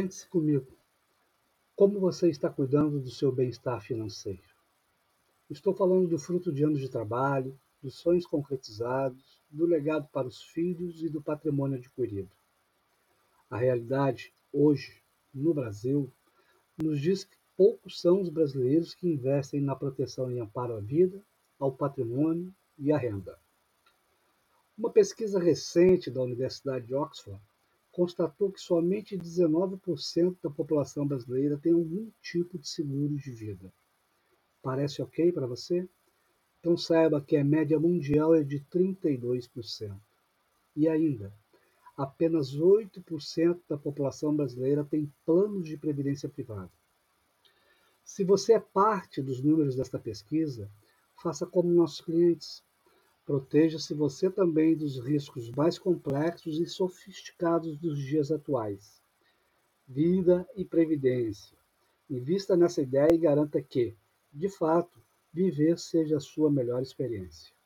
Pense comigo, como você está cuidando do seu bem-estar financeiro? Estou falando do fruto de anos de trabalho, dos sonhos concretizados, do legado para os filhos e do patrimônio adquirido. A realidade, hoje, no Brasil, nos diz que poucos são os brasileiros que investem na proteção e amparo à vida, ao patrimônio e à renda. Uma pesquisa recente da Universidade de Oxford constatou que somente 19% da população brasileira tem algum tipo de seguro de vida. Parece ok para você? Então saiba que a média mundial é de 32%. E ainda, apenas 8% da população brasileira tem planos de previdência privada. Se você é parte dos números desta pesquisa, faça como nossos clientes. Proteja-se você também dos riscos mais complexos e sofisticados dos dias atuais. Vida e Previdência. Invista nessa ideia e garanta que, de fato, viver seja a sua melhor experiência.